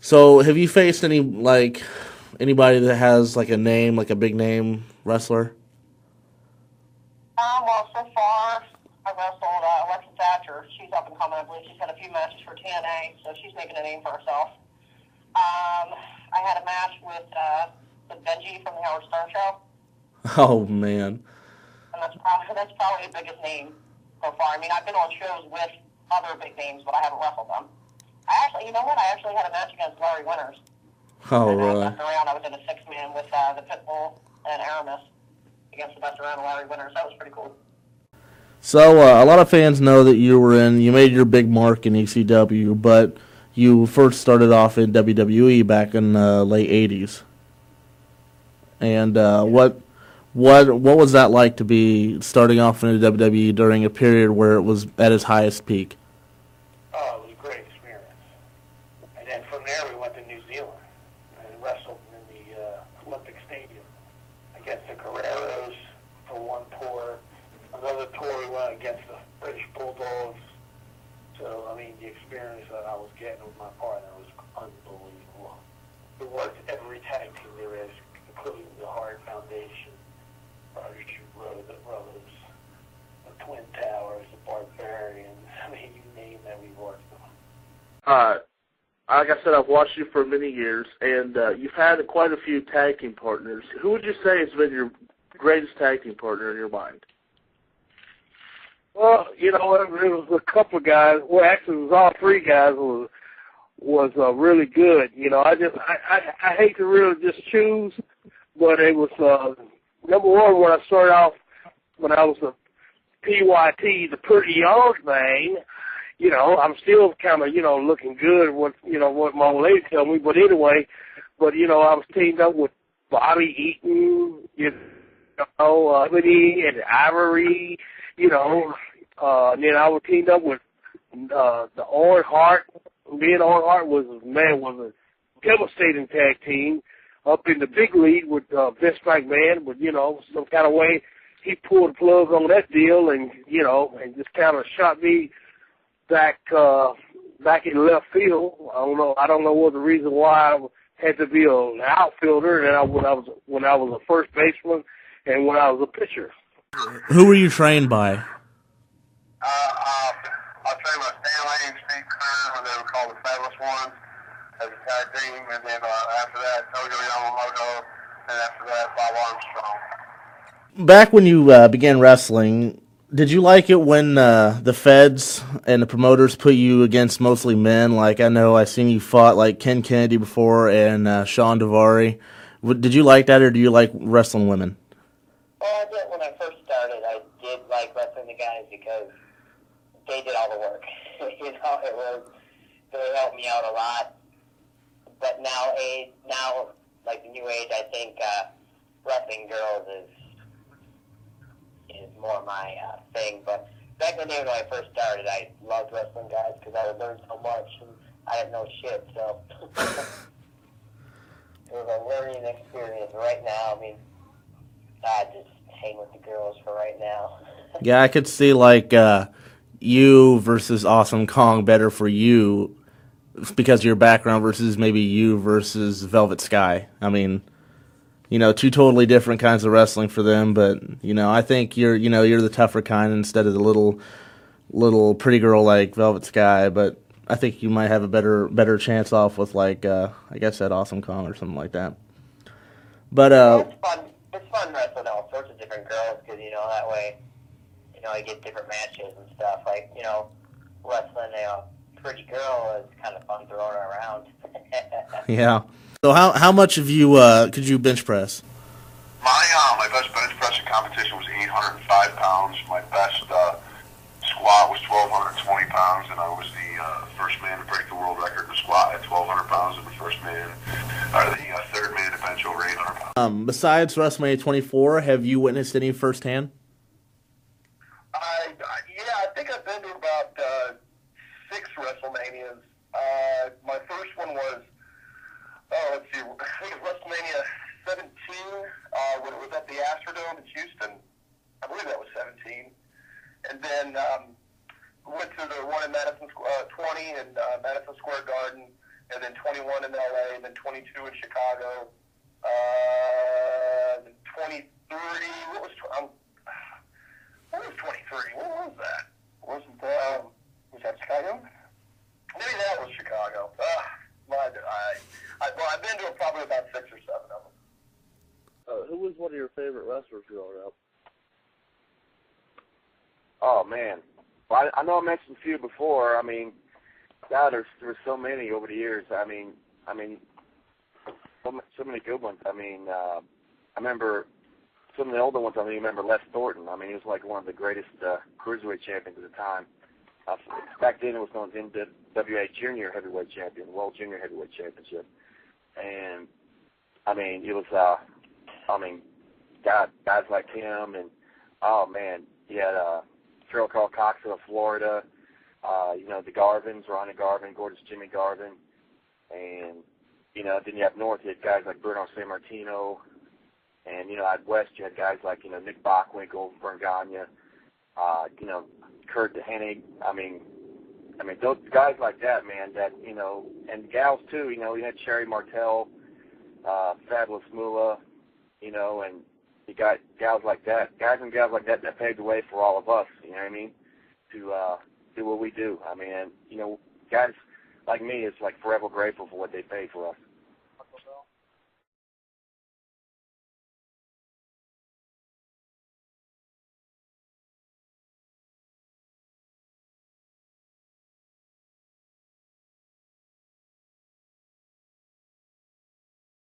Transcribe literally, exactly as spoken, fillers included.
So have you faced any, like, anybody that has, like, a name, like a big name wrestler? Um, well, so far, I wrestled uh, Alexa Thatcher. She's up and coming. I believe she's had a few matches for T N A, so she's making a name for herself. Um, I had a match with, uh, with Benji from the Howard Stern Show. Oh, man. And that's probably, that's probably the biggest name so far. I mean, I've been on shows with other big names, but I haven't wrestled them. I actually, you know what? I actually had a match against Larry Winters. Oh, and really? I was around. I was in a six-man with uh, the Pitbull and Aramis against the best around Larry Winters. That was pretty cool. So uh, a lot of fans know that you were in, you made your big mark in E C W, but you first started off in W W E back in the uh, late eighties. And uh, what, what, what was that like to be starting off in the W W E during a period where it was at its highest peak? Oh, it was a great experience. And then from there we went to New Zealand and wrestled in the uh, Olympic Stadium against the Guerreros for one tour. Another tour we went against the British Bulldogs. So, I mean, the experience that I was getting with my partner was unbelievable. We worked every tag team there is, including the Hart Foundation, Roger Archie Road, the Brothers, the Twin Towers, the Barbarians. I mean, you name that, we worked them. Uh, like I said, I've watched you for many years, and uh, you've had quite a few tag team partners. Who would you say has been your greatest tag team partner in your mind? Well, you know, it was a couple of guys. Well, actually, it was all three guys was was uh, really good. You know, I just I, I I hate to really just choose, but it was uh, number one when I started off when I was a P Y T, the pretty young thing. You know, I'm still kind of you know looking good. What you know what my old lady told me, but anyway, but you know I was teamed up with Bobby Eaton, you know, uh, and Ivory. You know, uh, and then I was teamed up with uh, the Owen Hart. Me and Owen Hart was, man, was a devastating tag team up in the big league with uh, Vince McMahon. But, you know, some kind of way he pulled the plug on that deal and, you know, and just kind of shot me back uh, back in left field. I don't know. I don't know what the reason why I had to be an outfielder and I, when, I was, when I was a first baseman and when I was a pitcher. Who were you trained by? Uh, uh, I was trained by Stan Lane, Steve Kern, when they were called the Fabulous Ones, as a tag team, and then uh, after that, Tojo Yamamoto, and after that, Bob Armstrong. Back when you uh, began wrestling, did you like it when uh, the feds and the promoters put you against mostly men? Like, I know I've seen you fought, like, Ken Kennedy before and uh, Sean Daivari. Did you like that, or do you like wrestling women? Well, I did when I first started. I did like wrestling the guys because they did all the work. You know, it was they helped me out a lot. But now, age, now like the new age, I think uh, wrestling girls is is more my uh, thing. But back in the day when I first started, I loved wrestling guys because I would learn so much and I had no shit. So it was a learning experience. Right now, I mean. I just hang with the girls for right now. Yeah, I could see, like, uh, you versus Awesome Kong better for you because of your background versus maybe you versus Velvet Sky. I mean, you know, two totally different kinds of wrestling for them, but, you know, I think you're, you know, you're the tougher kind instead of the little little pretty girl like Velvet Sky, but I think you might have a better better chance off with, like, uh, I guess that Awesome Kong or something like that. But, uh... That's fun. It's fun wrestling all sorts of different girls because, you know, that way, you know, I get different matches and stuff. Like, you know, wrestling a pretty girl is kind of fun throwing her around. Yeah. So how how much of you uh, could you bench press? My uh, my best bench pressing competition was eight hundred five pounds. My best uh, squat was twelve twenty pounds, and I was the uh, first man to break the world record in the squat at twelve hundred pounds and the first man, or the uh, third man to bench over eight hundred pounds. Um, besides WrestleMania twenty-four, have you witnessed any firsthand? I, I, yeah, I think I've been to about uh, six WrestleManias. Uh, my first one was, oh, let's see, I think it was WrestleMania seventeen, uh, when it was at the Astrodome in Houston. I believe that was seventeen. And then um, went to the one in Madison, uh, twenty in uh, Madison Square Garden. and then twenty-one in L A, and then twenty-two in Chicago, uh, then twenty-three, what was, tw- um, what was twenty-three? What was that? Wasn't that, um, was that Chicago? Maybe that was Chicago. Uh, my, I, I, well, I've been to probably about six or seven of them. Uh, who was one of your favorite wrestlers growing up? Oh, man. Well, I, I know I mentioned a few before. I mean, God, there's, there were so many over the years. I mean, I mean, so, so many good ones. I mean, uh, I remember some of the older ones. I mean, you remember Les Thornton. I mean, he was like one of the greatest uh, cruiserweight champions at the time. Uh, back then, it was known as N W A Junior Heavyweight Champion, World Junior Heavyweight Championship. And, I mean, it was, uh, I mean, God, guys like him. And, oh, man, he had uh, Pharaoh Carl Cox out of Florida. Uh, you know, the Garvins, Ronnie Garvin, Gorgeous Jimmy Garvin. And, you know, then you have North, you had guys like Bruno Sammartino. And, you know, out West, you had guys like, you know, Nick Bockwinkel, Vern Gagne, uh, you know, Kurt Hennig. I mean, I mean, those guys like that, man, that, you know, and gals too, you know, you had Sherry Martel, uh, Fabulous Moolah, you know, and you got gals like that, guys and gals like that that paved the way for all of us, you know what I mean, to, uh, do what we do. I mean, you know, guys like me is like forever grateful for what they paid for us.